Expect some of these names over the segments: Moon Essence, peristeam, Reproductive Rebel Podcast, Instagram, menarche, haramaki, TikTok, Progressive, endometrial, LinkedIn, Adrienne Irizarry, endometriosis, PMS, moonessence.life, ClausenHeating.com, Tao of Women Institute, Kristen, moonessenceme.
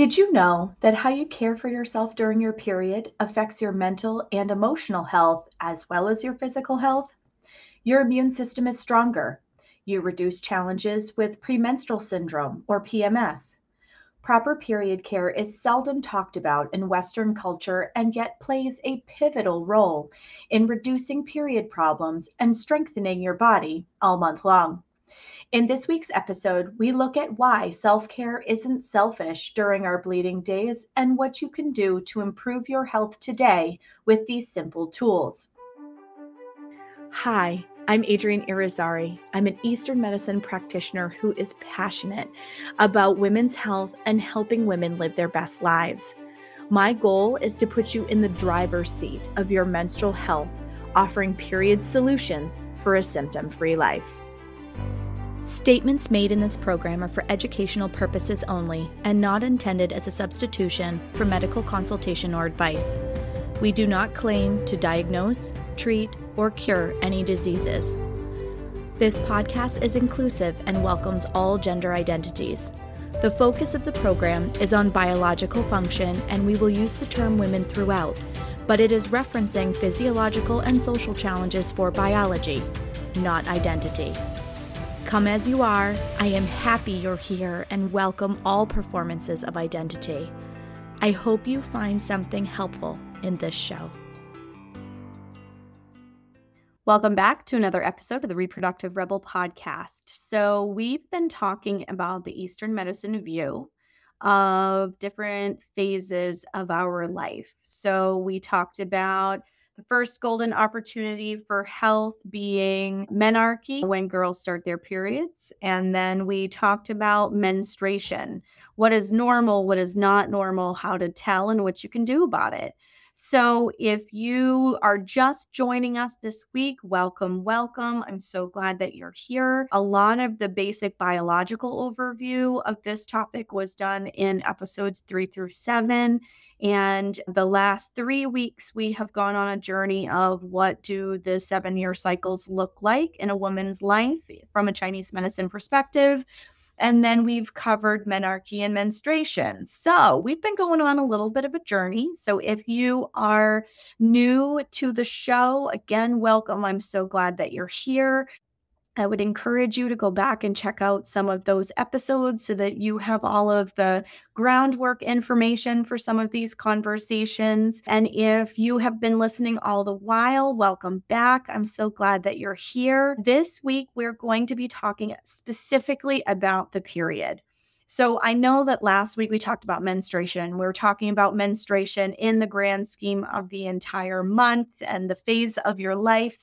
Did you know that how you care for yourself during your period affects your mental and emotional health as well as your physical health? Your immune system is stronger. You reduce challenges with premenstrual syndrome or PMS. Proper period care is seldom talked about in Western culture and yet plays a pivotal role in reducing period problems and strengthening your body all month long. In this week's episode, we look at why self-care isn't selfish during our bleeding days and what you can do to improve your health today with these simple tools. Hi. I'm Adrienne Irizarry. I'm an Eastern medicine practitioner who is passionate about women's health and helping women live their best lives. My goal is to put you in the driver's seat of your menstrual health, offering period solutions for a symptom-free life. Statements made in this program are for educational purposes only and not intended as a substitution for medical consultation or advice. We do not claim to diagnose, treat, or cure any diseases. This podcast is inclusive and welcomes all gender identities. The focus of the program is on biological function, and we will use the term women throughout, but it is referencing physiological and social challenges for biology, not identity. Come as you are. I am happy you're here and welcome all performances of identity. I hope you find something helpful in this show. Welcome back to another episode of the Reproductive Rebel Podcast. So we've been talking about the Eastern medicine view of different phases of our life. So we talked about the first golden opportunity for health being menarche, when girls start their periods. And then we talked about menstruation. What is normal? What is not normal? How to tell and what you can do about it. So if you are just joining us this week, welcome, welcome. I'm so glad that you're here. A lot of the basic biological overview of this topic was done in episodes 3 through 7. And the last 3 weeks, we have gone on a journey of what do the 7-year cycles look like in a woman's life from a Chinese medicine perspective. And then we've covered menarche and menstruation. So we've been going on a little bit of a journey. So if you are new to the show, again, welcome. I'm so glad that you're here. I would encourage you to go back and check out some of those episodes so that you have all of the groundwork information for some of these conversations. And if you have been listening all the while, welcome back. I'm so glad that you're here. This week, we're going to be talking specifically about the period. So I know that last week we talked about menstruation. We were talking about menstruation in the grand scheme of the entire month and the phase of your life.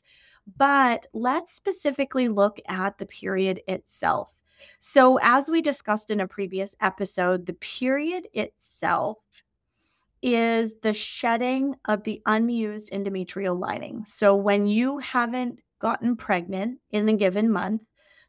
But let's specifically look at the period itself. So as we discussed in a previous episode, the period itself is the shedding of the unused endometrial lining. So when you haven't gotten pregnant in a given month,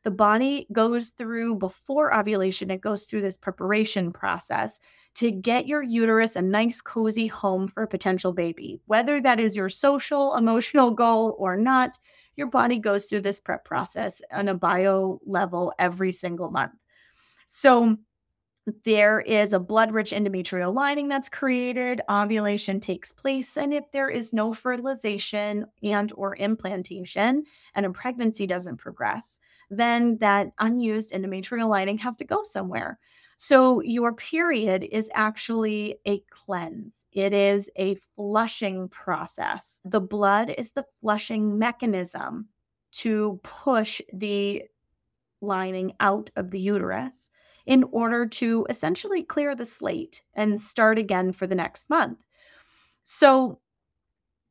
the body goes through, before ovulation, it goes through this preparation process to get your uterus a nice, cozy home for a potential baby. Whether that is your social, emotional goal or not, your body goes through this prep process on a bio level every single month. So there is a blood-rich endometrial lining that's created, ovulation takes place, and if there is no fertilization and or implantation and a pregnancy doesn't progress, then that unused endometrial lining has to go somewhere. So your period is actually a cleanse. It is a flushing process. The blood is the flushing mechanism to push the lining out of the uterus in order to essentially clear the slate and start again for the next month. So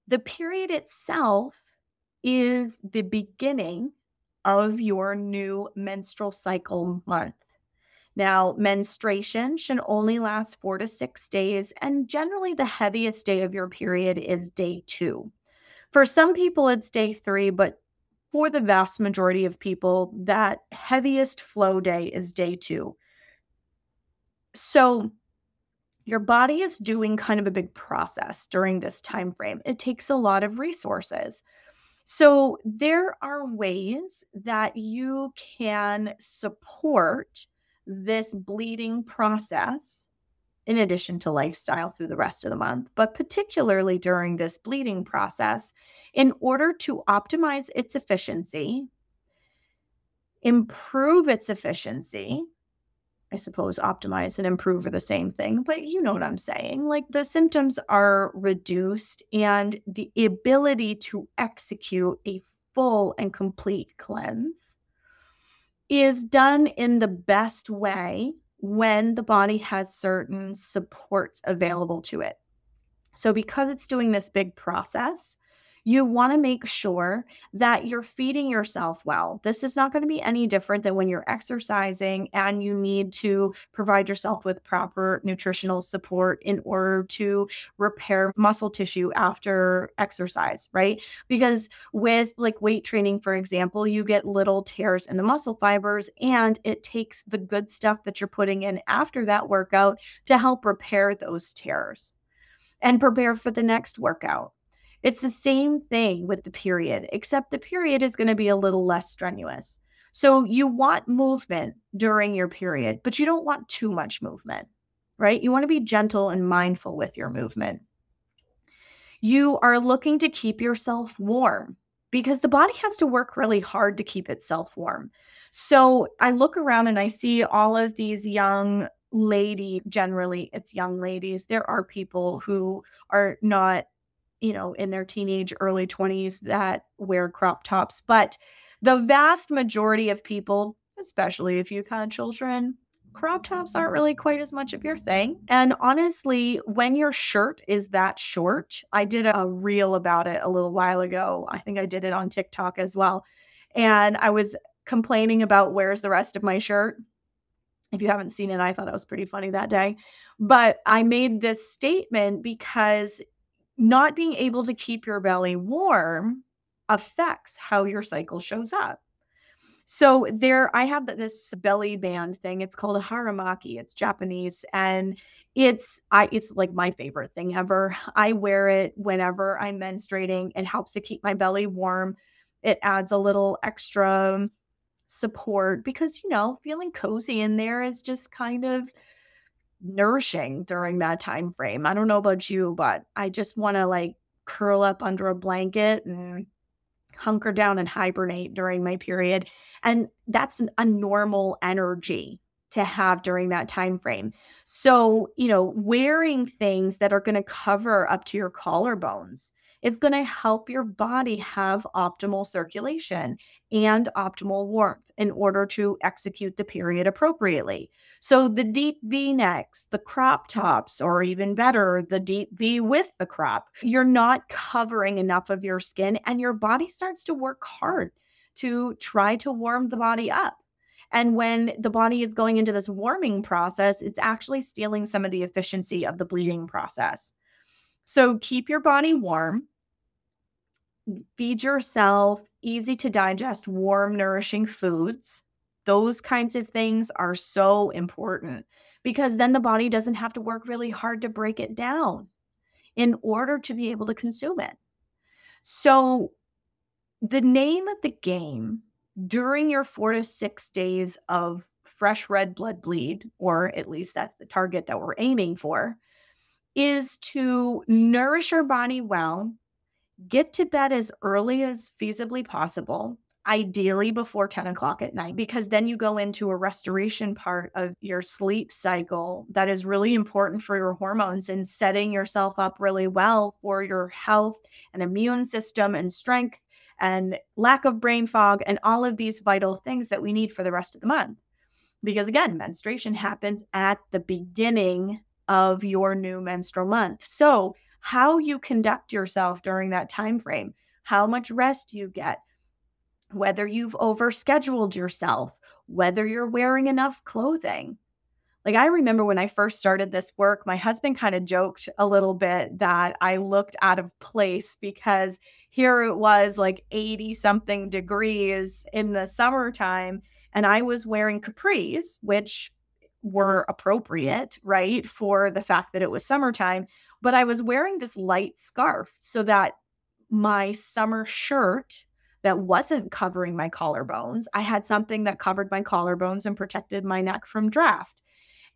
the period itself is the beginning of your new menstrual cycle month. Now, menstruation should only last 4 to 6 days, and generally the heaviest day of your period is day 2. For some people, it's day 3, but for the vast majority of people, that heaviest flow day is day 2. So your body is doing kind of a big process during this time frame. It takes a lot of resources. So there are ways that you can support this bleeding process in addition to lifestyle through the rest of the month, but particularly during this bleeding process, in order to optimize its efficiency, improve its efficiency. I suppose optimize and improve are the same thing, but you know what I'm saying. Like, the symptoms are reduced and the ability to execute a full and complete cleanse is done in the best way when the body has certain supports available to it. So because it's doing this big process, you want to make sure that you're feeding yourself well. This is not going to be any different than when you're exercising and you need to provide yourself with proper nutritional support in order to repair muscle tissue after exercise, right? Because with like weight training, for example, you get little tears in the muscle fibers, and it takes the good stuff that you're putting in after that workout to help repair those tears and prepare for the next workout. It's the same thing with the period, except the period is going to be a little less strenuous. So you want movement during your period, but you don't want too much movement, right? You want to be gentle and mindful with your movement. You are looking to keep yourself warm because the body has to work really hard to keep itself warm. So I look around and I see all of these young lady, generally it's young ladies. There are people who are not, you know, in their teenage, early 20s that wear crop tops. But the vast majority of people, especially if you've had children, crop tops aren't really quite as much of your thing. And honestly, when your shirt is that short, I did a reel about it a little while ago. I think I did it on TikTok as well. And I was complaining about where's the rest of my shirt. If you haven't seen it, I thought it was pretty funny that day. But I made this statement because not being able to keep your belly warm affects how your cycle shows up. So there, I have this belly band thing. It's called a haramaki. It's Japanese, and it's like my favorite thing ever. I wear it whenever I'm menstruating. It helps to keep my belly warm. It adds a little extra support because, you know, feeling cozy in there is just kind of nourishing during that time frame. I don't know about you, but I just want to like curl up under a blanket and hunker down and hibernate during my period. And that's a normal energy to have during that time frame. So, you know, wearing things that are going to cover up to your collarbones, it's going to help your body have optimal circulation and optimal warmth in order to execute the period appropriately. So the deep V-necks, the crop tops, or even better, the deep V with the crop, you're not covering enough of your skin, and your body starts to work hard to try to warm the body up. And when the body is going into this warming process, it's actually stealing some of the efficiency of the bleeding process. So keep your body warm, feed yourself easy to digest, warm, nourishing foods. Those kinds of things are so important because then the body doesn't have to work really hard to break it down in order to be able to consume it. So the name of the game during your 4 to 6 days of fresh red blood bleed, or at least that's the target that we're aiming for, is to nourish your body well, get to bed as early as feasibly possible, ideally before 10 o'clock at night, because then you go into a restoration part of your sleep cycle that is really important for your hormones and setting yourself up really well for your health and immune system and strength and lack of brain fog and all of these vital things that we need for the rest of the month. Because again, menstruation happens at the beginning of your new menstrual month. So how you conduct yourself during that time frame, how much rest you get, whether you've overscheduled yourself, whether you're wearing enough clothing. Like, I remember when I first started this work, my husband kind of joked a little bit that I looked out of place because here it was like 80 something degrees in the summertime and I was wearing capris, which were appropriate, right, for the fact that it was summertime, but I was wearing this light scarf so that my summer shirt that wasn't covering my collarbones, I had something that covered my collarbones and protected my neck from draft.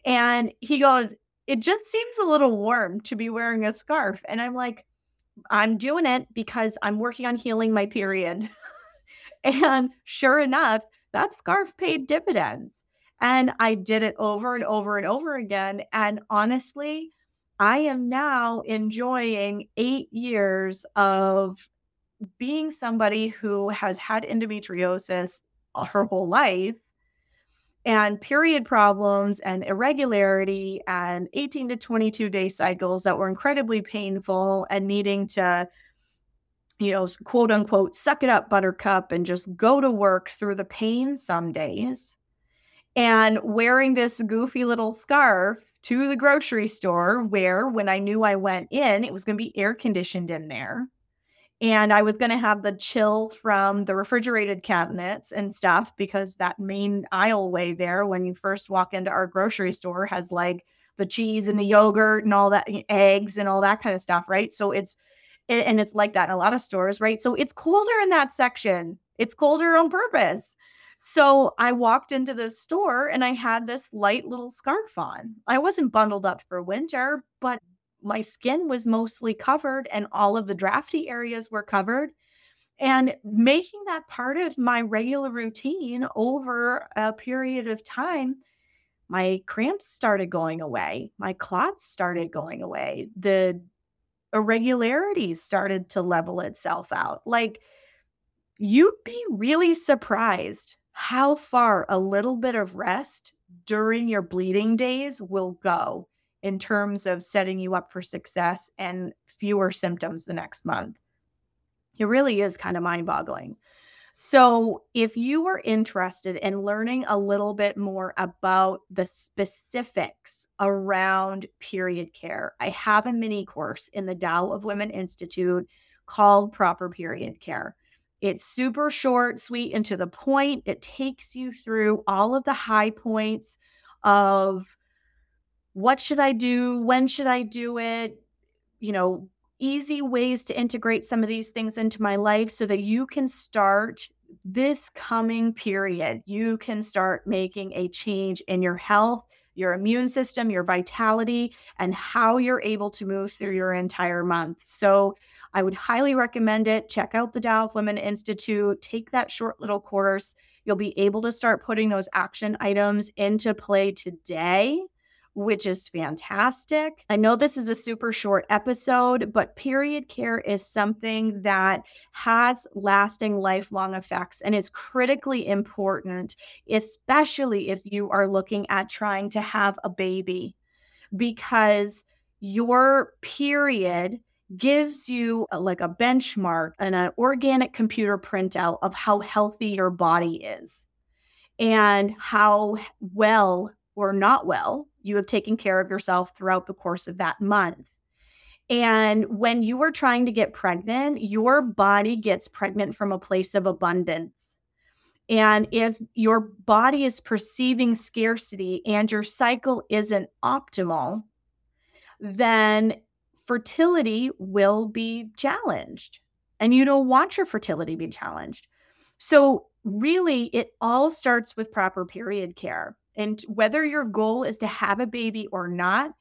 And he goes, it just seems a little warm to be wearing a scarf. And I'm like, I'm doing it because I'm working on healing my period. And sure enough, that scarf paid dividends. And I did it over and over and over again. And honestly, I am now enjoying 8 years of being somebody who has had endometriosis her whole life and period problems and irregularity and 18 to 22 day cycles that were incredibly painful and needing to, you know, quote unquote, suck it up, buttercup, and just go to work through the pain some days. And wearing this goofy little scarf to the grocery store where when I knew I went in, it was going to be air conditioned in there. And I was going to have the chill from the refrigerated cabinets and stuff because that main aisleway there when you first walk into our grocery store has like the cheese and the yogurt and all that, eggs and all that kind of stuff, right? So it's like that in a lot of stores, right? So it's colder in that section. It's colder on purpose. So I walked into this store and I had this light little scarf on. I wasn't bundled up for winter, but my skin was mostly covered and all of the drafty areas were covered. And making that part of my regular routine over a period of time, my cramps started going away. My clots started going away. The irregularities started to level itself out. Like, you'd be really surprised how far a little bit of rest during your bleeding days will go in terms of setting you up for success and fewer symptoms the next month. It really is kind of mind-boggling. So if you are interested in learning a little bit more about the specifics around period care, I have a mini course in the Tao of Women Institute called Proper Period Care. It's super short, sweet, and to the point. It takes you through all of the high points of what should I do? When should I do it? You know, easy ways to integrate some of these things into my life so that you can start this coming period. You can start making a change in your health, your immune system, your vitality, and how you're able to move through your entire month. So I would highly recommend it. Check out the Tao of Women Institute. Take that short little course. You'll be able to start putting those action items into play today, which is fantastic. I know this is a super short episode, but period care is something that has lasting lifelong effects and is critically important, especially if you are looking at trying to have a baby, because your period gives you like a benchmark and an organic computer printout of how healthy your body is and how well or not well you have taken care of yourself throughout the course of that month. And when you are trying to get pregnant, your body gets pregnant from a place of abundance. And if your body is perceiving scarcity and your cycle isn't optimal, then fertility will be challenged. And you don't want your fertility to be challenged. So really, it all starts with proper period care. And whether your goal is to have a baby or not,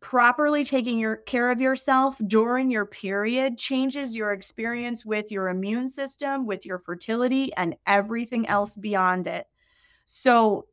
properly taking care of yourself during your period changes your experience with your immune system, with your fertility, and everything else beyond it. So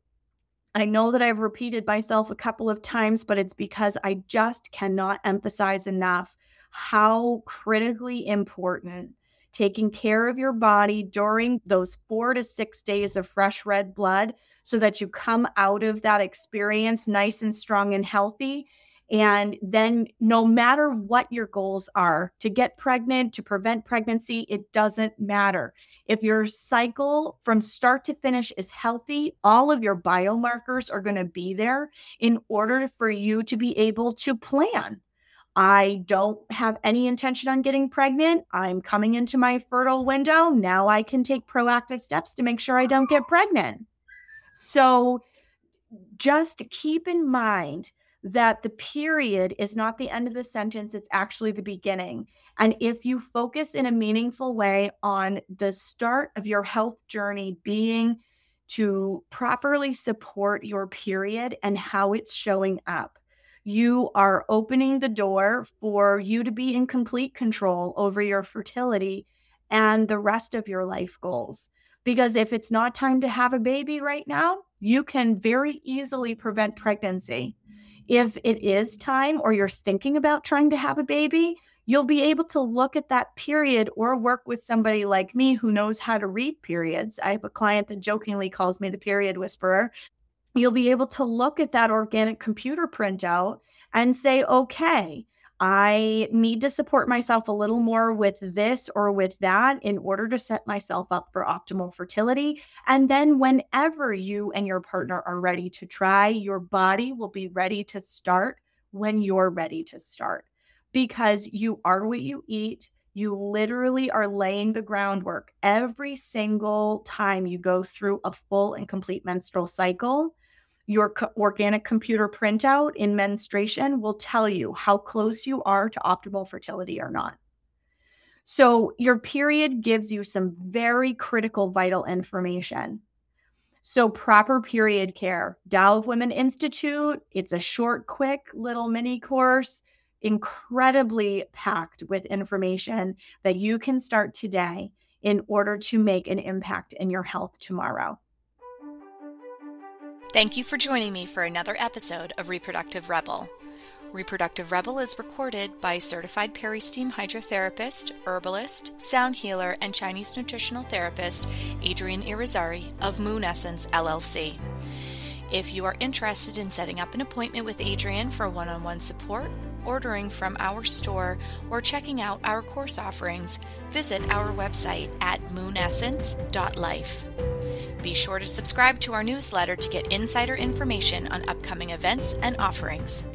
I know that I've repeated myself a couple of times, but it's because I just cannot emphasize enough how critically important taking care of your body during those 4 to 6 days of fresh red blood so that you come out of that experience nice and strong and healthy. And then no matter what your goals are, to get pregnant, to prevent pregnancy, it doesn't matter. If your cycle from start to finish is healthy, all of your biomarkers are going to be there in order for you to be able to plan. I don't have any intention on getting pregnant. I'm coming into my fertile window. Now I can take proactive steps to make sure I don't get pregnant. So just keep in mind that the period is not the end of the sentence. It's actually the beginning. And if you focus in a meaningful way on the start of your health journey being to properly support your period and how it's showing up, you are opening the door for you to be in complete control over your fertility and the rest of your life goals. Because if it's not time to have a baby right now, you can very easily prevent pregnancy. If it is time or you're thinking about trying to have a baby, you'll be able to look at that period or work with somebody like me who knows how to read periods. I have a client that jokingly calls me the period whisperer. You'll be able to look at that organic computer printout and say, okay, I need to support myself a little more with this or with that in order to set myself up for optimal fertility. And then whenever you and your partner are ready to try, your body will be ready to start when you're ready to start. Because you are what you eat. You literally are laying the groundwork every single time you go through a full and complete menstrual cycle. Your organic computer printout in menstruation will tell you how close you are to optimal fertility or not. So your period gives you some very critical, vital information. So proper period care, Tao of Women Institute, it's a short, quick little mini course, incredibly packed with information that you can start today in order to make an impact in your health tomorrow. Thank you for joining me for another episode of Reproductive Rebel. Reproductive Rebel is recorded by certified peristeam hydrotherapist, herbalist, sound healer, and Chinese nutritional therapist Adrienne Irizarry of Moon Essence, LLC. If you are interested in setting up an appointment with Adrienne for one-on-one support, ordering from our store, or checking out our course offerings, visit our website at moonessence.life. Be sure to subscribe to our newsletter to get insider information on upcoming events and offerings.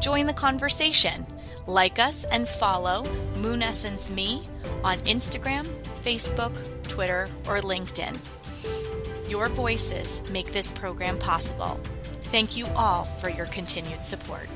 Join the conversation. Like us and follow Moon Essence Me on Instagram, Facebook, Twitter, or LinkedIn. Your voices make this program possible. Thank you all for your continued support.